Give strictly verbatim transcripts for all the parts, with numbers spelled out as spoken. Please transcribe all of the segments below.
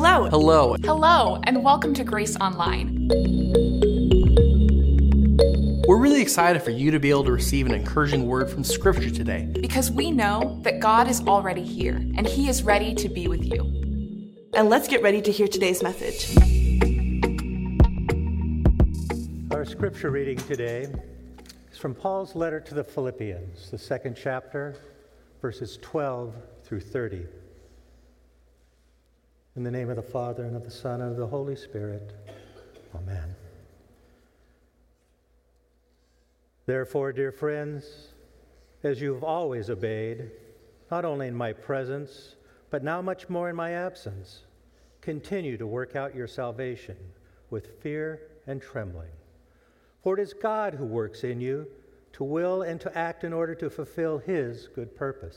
Hello. Hello. Hello, and welcome to Grace Online. We're really excited for you to be able to receive an encouraging word from Scripture today, because we know that God is already here, and He is ready to be with you. And let's get ready to hear today's message. Our Scripture reading today is from Paul's letter to the Philippians, the second chapter, verses twelve through thirty. In the name of the Father, and of the Son, and of the Holy Spirit. Amen. Therefore, dear friends, as you have always obeyed, not only in my presence, but now much more in my absence, continue to work out your salvation with fear and trembling. For it is God who works in you to will and to act in order to fulfill His good purpose.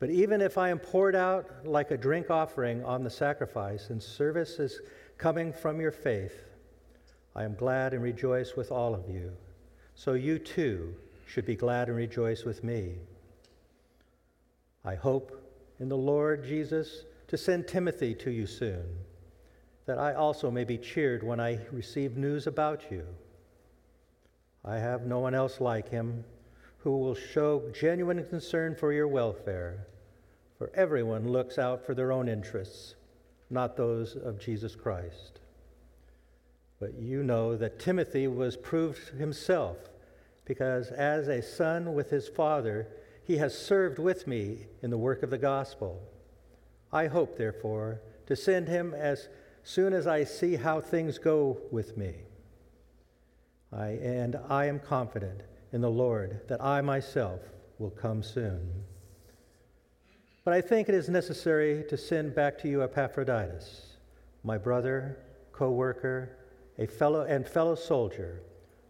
But even if I am poured out like a drink offering on the sacrifice and service is coming from your faith, I am glad and rejoice with all of you. So you too should be glad and rejoice with me. I hope in the Lord Jesus to send Timothy to you soon, that I also may be cheered when I receive news about you. I have no one else like him, who will show genuine concern for your welfare, for everyone looks out for their own interests, not those of Jesus Christ. But you know that Timothy was proved himself, because as a son with his father, he has served with me in the work of the gospel. I hope, therefore, to send him as soon as I see how things go with me. I and I am confident in the Lord that I myself will come soon. But I think it is necessary to send back to you Epaphroditus, my brother, co-worker, a fellow and fellow soldier,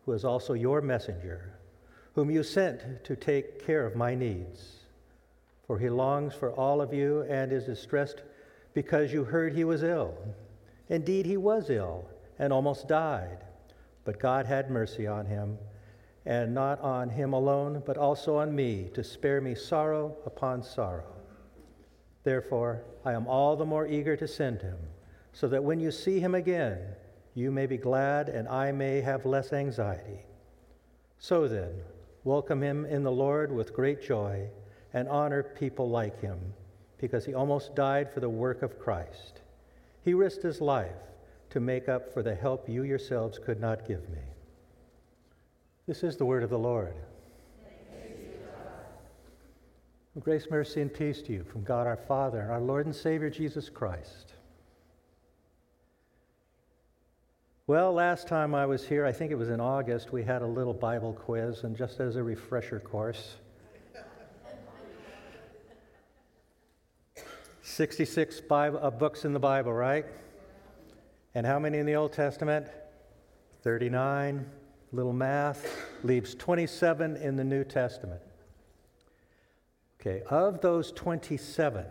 who is also your messenger, whom you sent to take care of my needs. For he longs for all of you and is distressed because you heard he was ill. Indeed, he was ill and almost died, but God had mercy on him, and not on him alone, but also on me, to spare me sorrow upon sorrow. Therefore, I am all the more eager to send him, so that when you see him again, you may be glad and I may have less anxiety. So then, welcome him in the Lord with great joy, and honor people like him, because he almost died for the work of Christ. He risked his life to make up for the help you yourselves could not give me. This is the word of the Lord. Thanks be to God. Grace, mercy, and peace to you from God our Father and our Lord and Savior Jesus Christ. Well, last time I was here, I think it was in August, we had a little Bible quiz, and just as a refresher course, sixty-six Bible, uh, books in the Bible, right? And how many in the Old Testament? thirty-nine. Little math leaves twenty-seven in the New Testament. Okay, of those twenty-seven,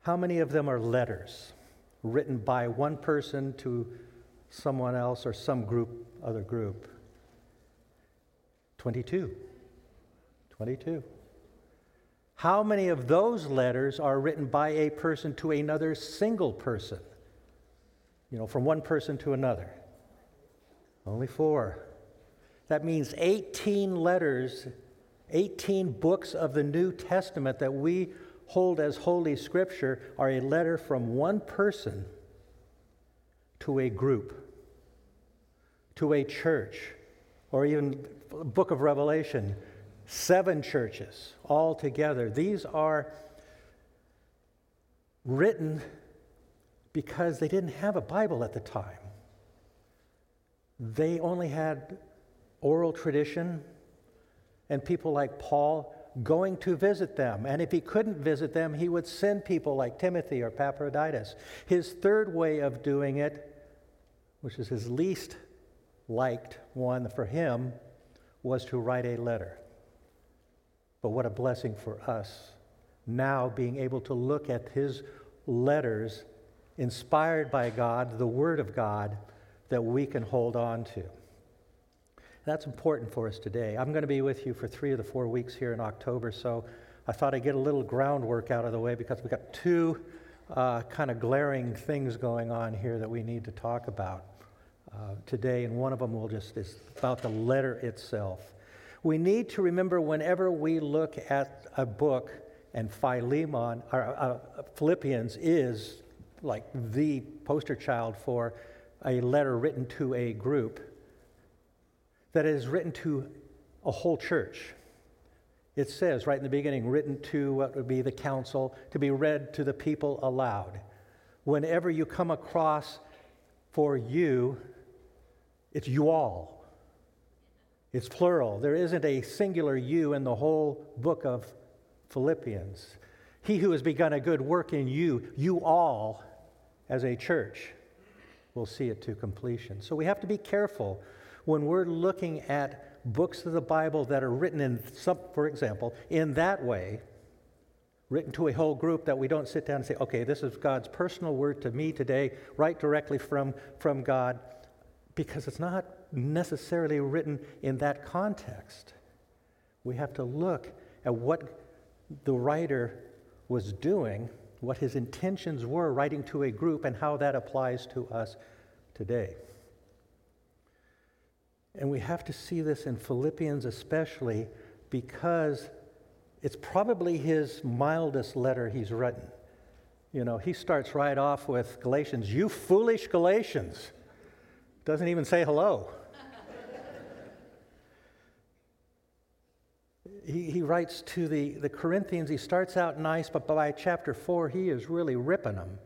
how many of them are letters written by one person to someone else or some group, other group? twenty-two. twenty-two. How many of those letters are written by a person to another single person? You know, from one person to another. Only four. That means eighteen letters, eighteen books of the New Testament that we hold as Holy Scripture are a letter from one person to a group, to a church, or even the book of Revelation, seven churches all together. These are written because they didn't have a Bible at the time. They only had oral tradition and people like Paul going to visit them. And if he couldn't visit them, he would send people like Timothy or Epaphroditus. His third way of doing it which is his least liked one for him, was to write a letter. But what a blessing for us, now being able to look at his letters inspired by God, the Word of God, that we can hold on to. That's important for us today. I'm going to be with you for three of the four weeks here in October, so I thought I'd get a little groundwork out of the way because we've got two uh, kind of glaring things going on here that we need to talk about uh, today, and one of them will just is about the letter itself. We need to remember whenever we look at a book, and Philemon, or uh, Philippians is like the poster child for a letter written to a group, that is written to a whole church. It says right in the beginning, written to what would be the council, to be read to the people aloud. Whenever you come across for you, it's you all. It's plural. There isn't a singular you in the whole book of Philippians. He who has begun a good work in you, you all, as a church, will see it to completion. So we have to be careful when we're looking at books of the Bible that are written in some, for example, in that way, written to a whole group, that we don't sit down and say, okay, this is God's personal word to me today, right directly from, from God, because it's not necessarily written in that context. We have to look at what the writer was doing, what his intentions were writing to a group, and how that applies to us today. And we have to see this in Philippians especially, because it's probably his mildest letter he's written. You know, he starts right off with Galatians, you foolish Galatians. Doesn't even say hello. He, he writes to the, the Corinthians. He starts out nice, but by chapter four, he is really ripping them.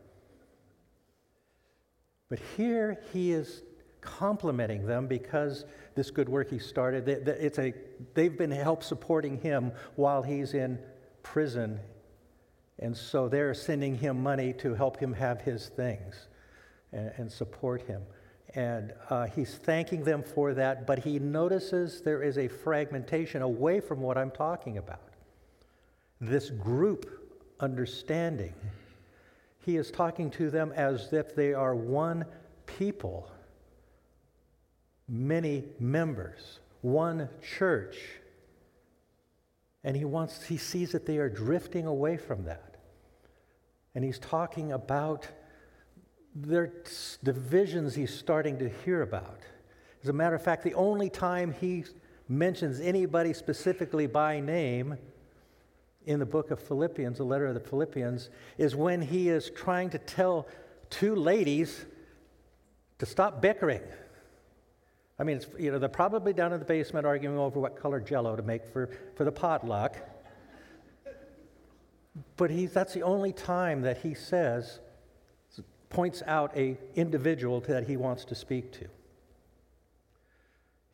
But here he is complimenting them because this good work he started, they, they, it's a, they've been help supporting him while he's in prison. And so they're sending him money to help him have his things and, and support him. And uh, he's thanking them for that, but he notices there is a fragmentation away from what I'm talking about. This group understanding. He is talking to them as if they are one people, many members, one church. And he wants, he sees that they are drifting away from that. And he's talking about their divisions he's starting to hear about. As a matter of fact, the only time he mentions anybody specifically by name in the book of Philippians, the letter of the Philippians, is when he is trying to tell two ladies to stop bickering. I mean, it's, you know, they're probably down in the basement arguing over what color Jell-O to make for, for the potluck. But he, that's the only time that he says, points out an individual that he wants to speak to.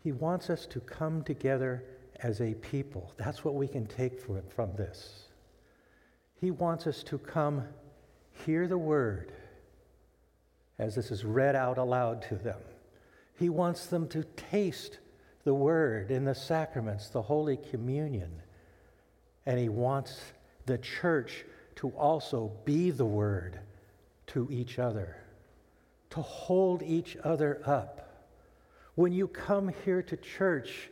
He wants us to come together as a people. That's what we can take from, from this. He wants us to come hear the word as this is read out aloud to them. He wants them to taste the word in the sacraments, the Holy Communion. And he wants the church to also be the word to each other, to hold each other up. When you come here to church,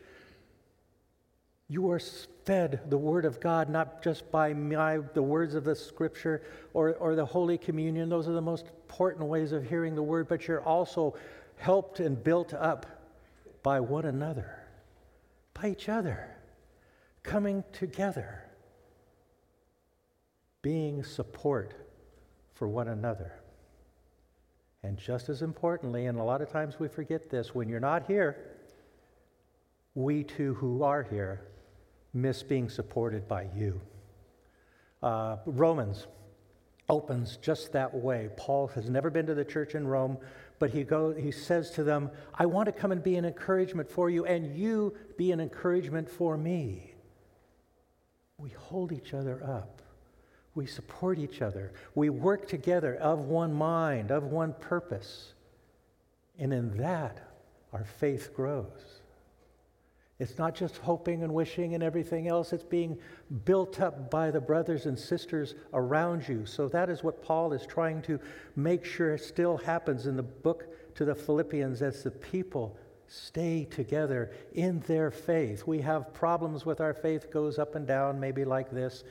you are fed the Word of God, not just by my, the words of the Scripture or, or the Holy Communion. Those are the most important ways of hearing the Word, but you're also helped and built up by one another, by each other, coming together, being support for one another. And just as importantly, and a lot of times we forget this, when you're not here, we too who are here miss being supported by you. Uh, Romans opens just that way. Paul has never been to the church in Rome, but he go, he says to them, I want to come and be an encouragement for you, and you be an encouragement for me. We hold each other up. We support each other. We work together of one mind, of one purpose. And in that, our faith grows. It's not just hoping and wishing and everything else. It's being built up by the brothers and sisters around you. So that is what Paul is trying to make sure it still happens in the book to the Philippians, as the people stay together in their faith. We have problems with our faith, goes up and down, maybe like this.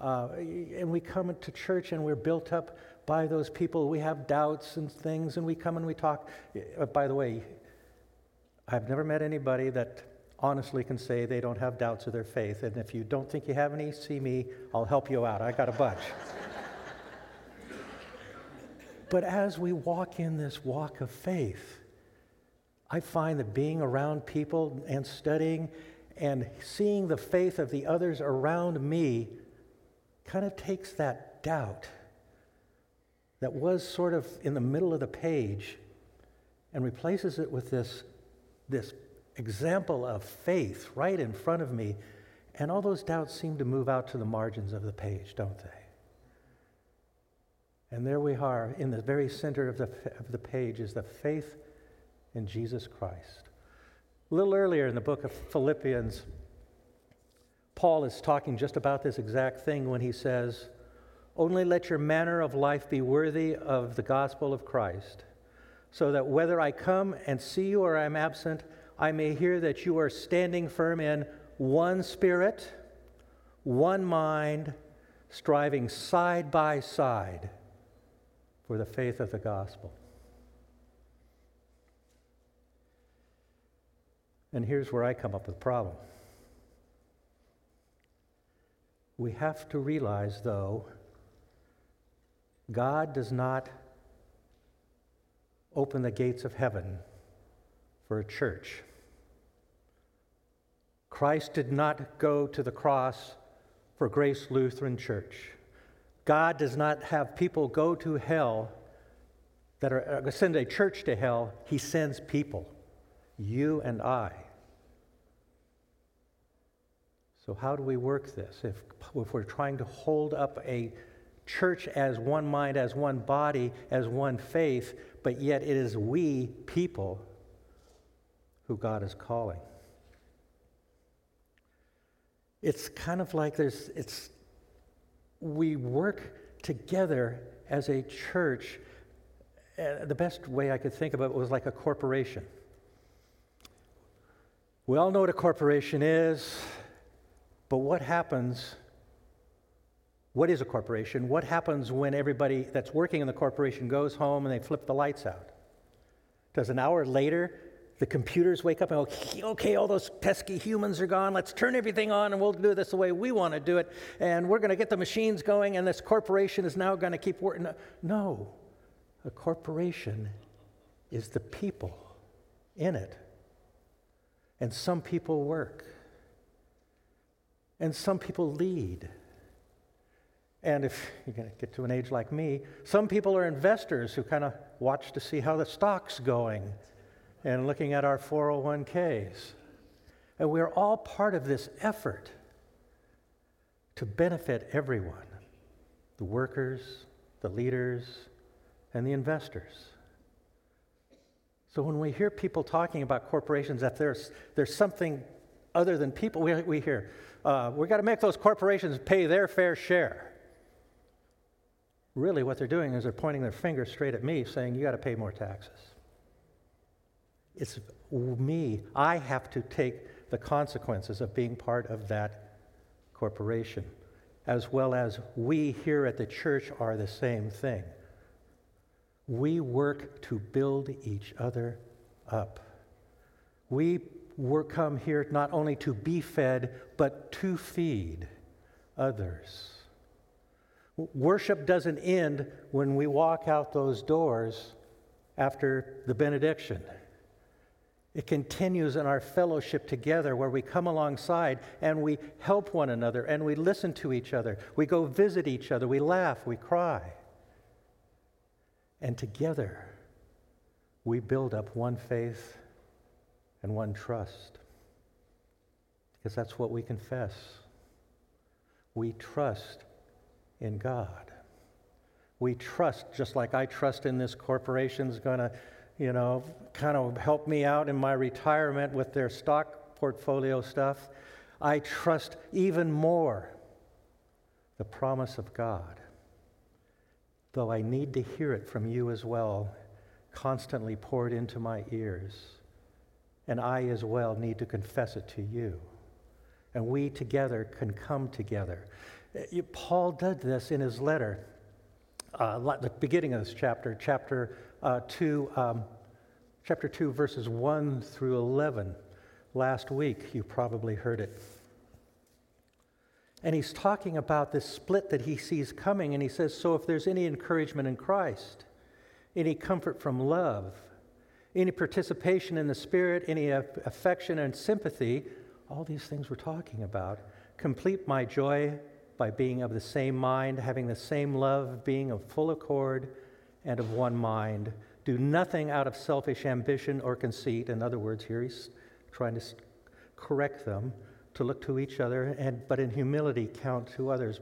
Uh, and we come to church and we're built up by those people. We have doubts and things, and we come and we talk. Uh, by the way, I've never met anybody that honestly can say they don't have doubts of their faith. And if you don't think you have any, see me, I'll help you out. I got a bunch. But as we walk in this walk of faith, I find that being around people and studying and seeing the faith of the others around me kind of takes that doubt that was sort of in the middle of the page and replaces it with this, this example of faith right in front of me. And all those doubts seem to move out to the margins of the page, don't they? And there we are, in the very center of the, of the page is the faith in Jesus Christ. A little earlier in the book of Philippians, Paul is talking just about this exact thing when he says, "Only let your manner of life be worthy of the gospel of Christ, so that whether I come and see you or I am absent, I may hear that you are standing firm in one spirit, one mind, striving side by side for the faith of the gospel." And here's where I come up with a problem. We have to realize, though, God does not open the gates of heaven for a church. Christ did not go to the cross for Grace Lutheran Church. God does not have people go to hell that are, send a church to hell. He sends people, you and I. So how do we work this? If, if we're trying to hold up a church as one mind, as one body, as one faith, but yet it is we people who God is calling. It's kind of like there's, it's, we work together as a church. Uh, the best way I could think about it was like a corporation. We all know what a corporation is. But what happens, what is a corporation? What happens when everybody that's working in the corporation goes home and they flip the lights out? Does an hour later, the computers wake up and go, okay, all those pesky humans are gone, let's turn everything on and we'll do this the way we want to do it, and we're going to get the machines going, and this corporation is now going to keep working. No, a corporation is the people in it. And some people work. And some people lead. And if you're going to get to an age like me, some people are investors who kind of watch to see how the stock's going and looking at our four oh one k's. And we're all part of this effort to benefit everyone, the workers, the leaders, and the investors. So when we hear people talking about corporations, that there's, there's something other than people, we, we hear, Uh, we've got to make those corporations pay their fair share. Really what they're doing is they're pointing their finger straight at me saying, you got to pay more taxes. It's me. I have to take the consequences of being part of that corporation, as well as we here at the church are the same thing. We work to build each other up. We We come here not only to be fed, but to feed others. Worship doesn't end when we walk out those doors after the benediction. It continues in our fellowship together, where we come alongside and we help one another and we listen to each other. We go visit each other. We laugh. We cry. And together we build up one faith and one trust, because that's what we confess. We trust in God. We trust, just like I trust in this corporation's gonna, you know, kind of helped me out in my retirement with their stock portfolio stuff, I trust even more the promise of God, though I need to hear it from you as well, constantly poured into my ears. And I as well need to confess it to you. And we together can come together. Paul did this in his letter, uh, the beginning of this chapter, chapter uh, two, um, chapter two, verses one through eleven. Last week, you probably heard it. And he's talking about this split that he sees coming, and he says, so if there's any encouragement in Christ, any comfort from love, any participation in the Spirit, any affection and sympathy, all these things we're talking about, complete my joy by being of the same mind, having the same love, being of full accord and of one mind. Do nothing out of selfish ambition or conceit. In other words, here he's trying to correct them to look to each other, and but in humility count to others,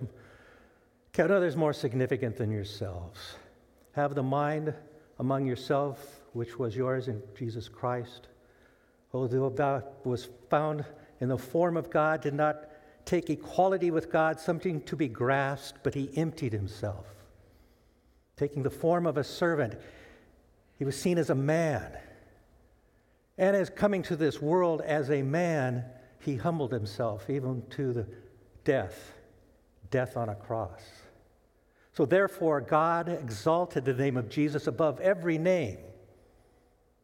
count others more significant than yourselves. Have the mind among yourself, which was yours in Jesus Christ, who was found in the form of God, did not take equality with God, something to be grasped, but he emptied himself. Taking the form of a servant, he was seen as a man. And as coming to this world as a man, he humbled himself even to the death, death on a cross. So therefore, God exalted the name of Jesus above every name,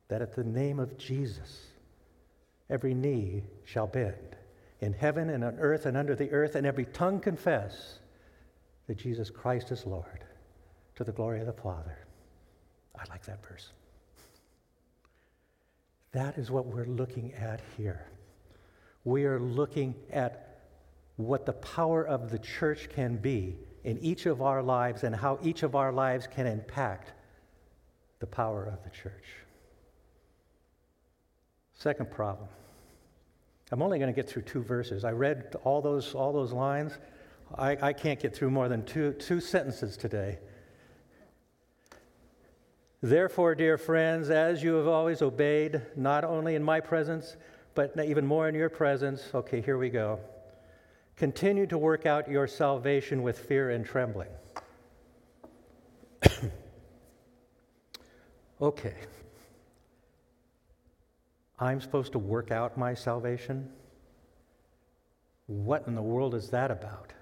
that at the name of Jesus, every knee shall bend, in heaven and on earth and under the earth, and every tongue confess that Jesus Christ is Lord, to the glory of the Father. I like that verse. That is what we're looking at here. We are looking at what the power of the church can be in each of our lives and how each of our lives can impact the power of the church. Second problem. I'm only going to get through two verses. I read all those all those lines. I, I can't get through more than two two sentences today. Therefore, dear friends, as you have always obeyed, not only in my presence, but even more in your presence, okay, here we go. Continue to work out your salvation with fear and trembling. Okay. I'm supposed to work out my salvation? What in the world is that about?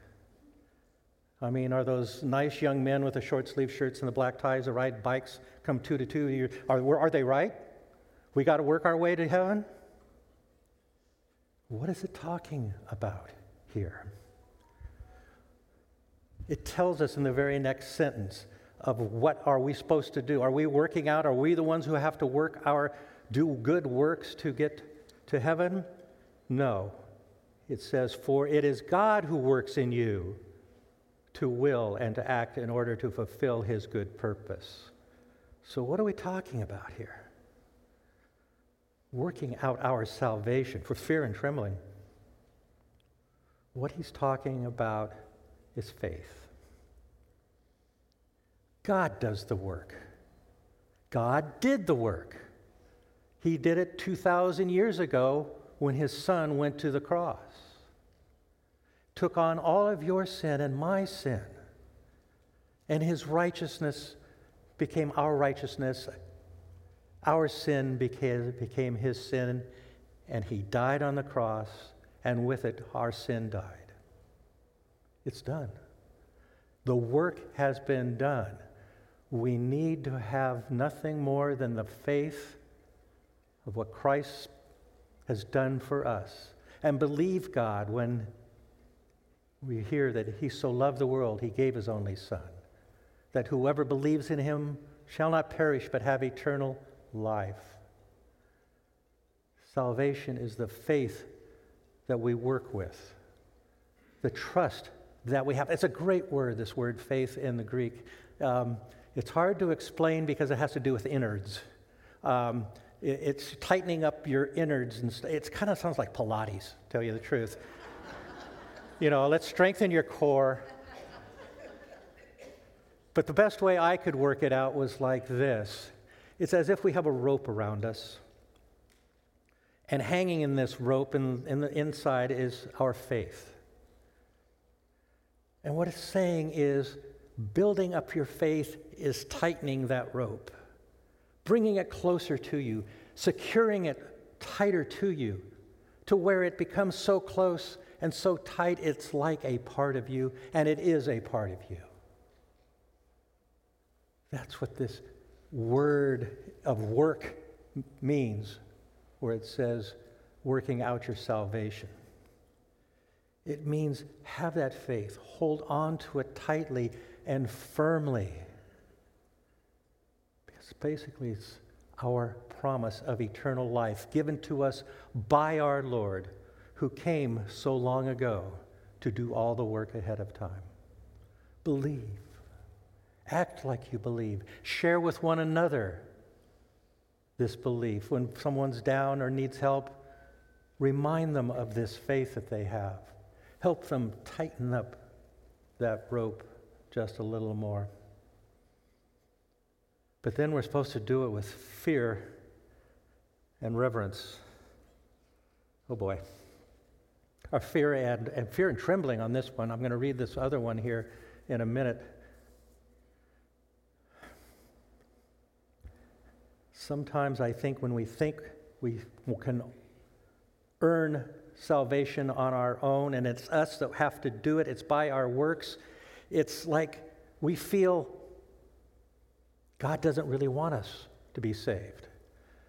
I mean, are those nice young men with the short sleeve shirts and the black ties that ride bikes come two to two? Are, are they right? We got to work our way to heaven? What is it talking about here? It tells us in the very next sentence of what are we supposed to do. Are we working out? Are we the ones who have to work our do good works to get to heaven? No. It says, for it is God who works in you to will and to act in order to fulfill his good purpose. So what are we talking about here? Working out our salvation for fear and trembling. What he's talking about is faith. God does the work. God did the work. He did it two thousand years ago when his son went to the cross. Took on all of your sin and my sin. And his righteousness became our righteousness. Our sin became, became his sin. And he died on the cross. And with it, our sin died. It's done. The work has been done. We need to have nothing more than the faith of what Christ has done for us, and believe God when we hear that he so loved the world, he gave his only son, that whoever believes in him shall not perish but have eternal life. Salvation is the faith that we work with, the trust that we have. It's a great word, this word faith in the Greek. Um, it's hard to explain because it has to do with innards. Um, It's tightening up your innards, and st- it kind of sounds like Pilates, to tell you the truth. You know, let's strengthen your core. But the best way I could work it out was like this. It's as if we have a rope around us. And hanging in this rope and in the inside is our faith. And what it's saying is building up your faith is tightening that rope, bringing it closer to you, securing it tighter to you, to where it becomes so close and so tight it's like a part of you, and it is a part of you. That's what this word of work means, where it says working out your salvation. It means have that faith, hold on to it tightly and firmly. Because basically it's our promise of eternal life given to us by our Lord, who came so long ago to do all the work ahead of time. Believe. Act like you believe. Share with one another this belief. When someone's down or needs help, remind them of this faith that they have. Help them tighten up that rope just a little more. But then we're supposed to do it with fear and reverence. Oh boy. Our fear and, and fear and trembling on this one. I'm going to read this other one here in a minute. Sometimes I think when we think we can earn salvation on our own, and it's us that have to do it. It's by our works. It's like we feel God doesn't really want us to be saved.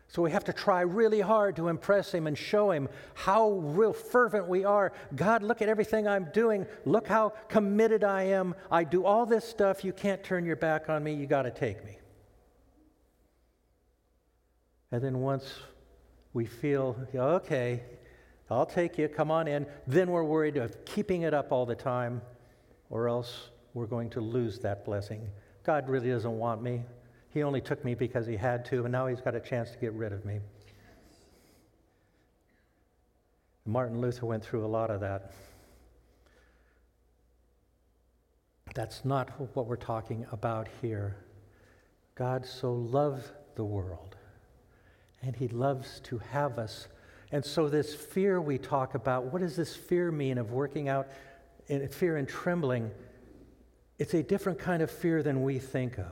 So we have to try really hard to impress Him and show Him how real fervent we are. God, look at everything I'm doing. Look how committed I am. I do all this stuff. You can't turn your back on me. You got to take me. And then once we feel, okay, I'll take you, come on in, then we're worried of keeping it up all the time, or else we're going to lose that blessing. God really doesn't want me. He only took me because He had to, and now He's got a chance to get rid of me. Martin Luther went through a lot of that. That's not what we're talking about here. God so loved the world, and He loves to have us. And so this fear we talk about, what does this fear mean of working out in fear and trembling? It's a different kind of fear than we think of.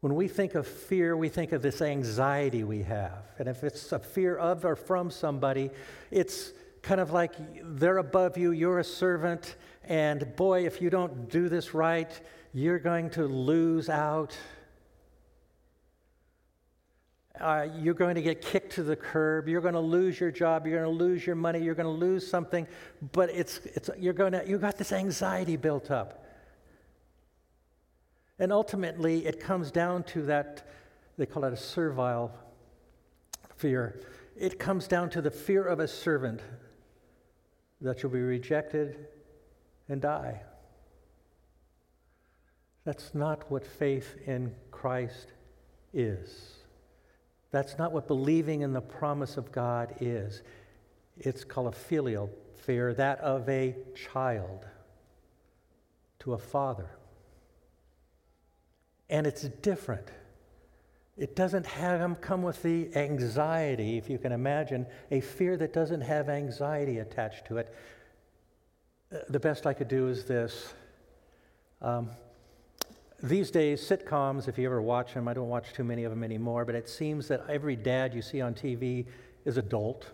When we think of fear, we think of this anxiety we have. And if it's a fear of or from somebody, it's kind of like they're above you, you're a servant, and boy, if you don't do this right, you're going to lose out. Uh, you're going to get kicked to the curb. You're going to lose your job. You're going to lose your money. You're going to lose something. But it's it's you're going to you got this anxiety built up, and ultimately it comes down to that. They call it a servile fear. It comes down to the fear of a servant that you'll be rejected and die. That's not what faith in Christ is. That's not what believing in the promise of God is. It's called a filial fear, that of a child to a father. And it's different. It doesn't have them come with the anxiety, if you can imagine, a fear that doesn't have anxiety attached to it. The best I could do is this. Um, These days, sitcoms, if you ever watch them, I don't watch too many of them anymore, but it seems that every dad you see on T V is adult,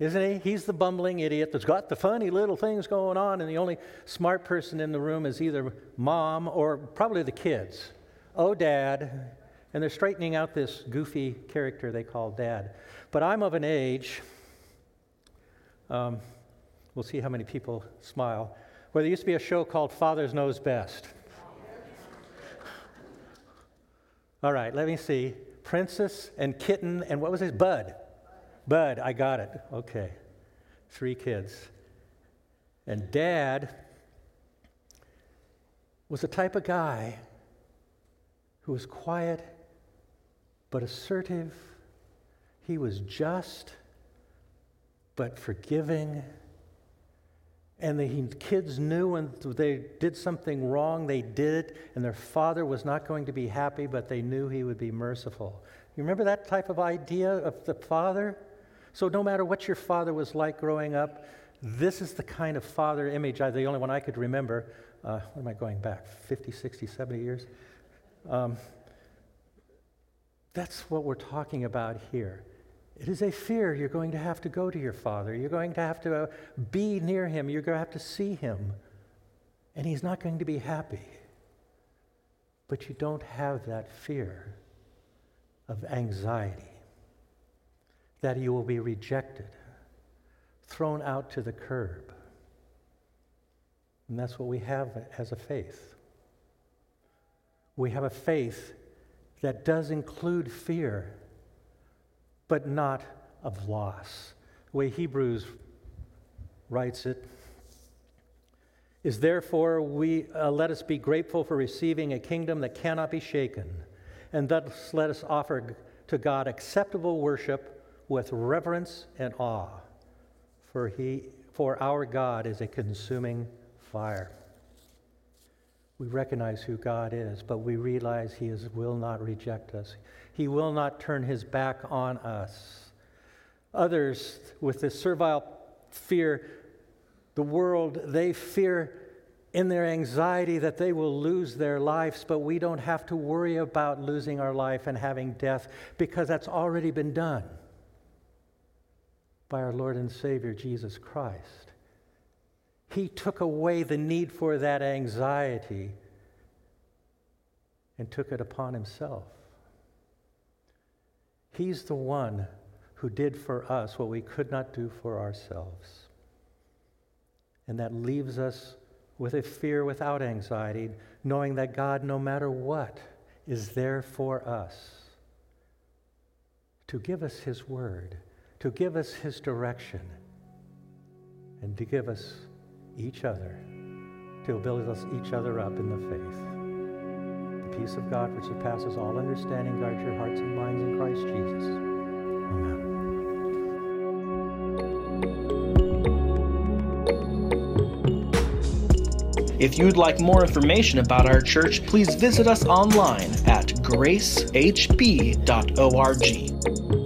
isn't he? He's the bumbling idiot that's got the funny little things going on, and the only smart person in the room is either mom or probably the kids. Oh, Dad. And they're straightening out this goofy character they call Dad. But I'm of an age, um, we'll see how many people smile, where there used to be a show called Father Knows Best. All right, let me see. Princess and Kitten and what was his? Bud. Bud, I got it. Okay. Three kids. And Dad was the type of guy who was quiet but assertive. He was just but forgiving. And the kids knew when they did something wrong, they did it, and their father was not going to be happy, but they knew he would be merciful. You remember that type of idea of the father? So no matter what your father was like growing up, this is the kind of father image, I, the only one I could remember. Uh, what am I going back, fifty, sixty, seventy years? Um, that's what we're talking about here. It is a fear. You're going to have to go to your father. You're going to have to uh, be near him. You're going to have to see him. And he's not going to be happy. But you don't have that fear of anxiety, that you will be rejected, thrown out to the curb. And that's what we have as a faith. We have a faith that does include fear, but not of loss. The way Hebrews writes it is, therefore, we uh, let us be grateful for receiving a kingdom that cannot be shaken, and thus let us offer to God acceptable worship with reverence and awe, for he, for our God is a consuming fire. We recognize who God is, but we realize he is, will not reject us. He will not turn his back on us. Others, with this servile fear, the world, they fear in their anxiety that they will lose their lives, but we don't have to worry about losing our life and having death, because that's already been done by our Lord and Savior, Jesus Christ. He took away the need for that anxiety and took it upon himself. He's the one who did for us what we could not do for ourselves. And that leaves us with a fear without anxiety, knowing that God, no matter what, is there for us to give us his word, to give us his direction, and to give us each other, to build us each other up in the faith. The peace of God which surpasses all understanding guards your hearts and minds in Christ Jesus. Amen. If you'd like more information about our church, please visit us online at grace h b dot org.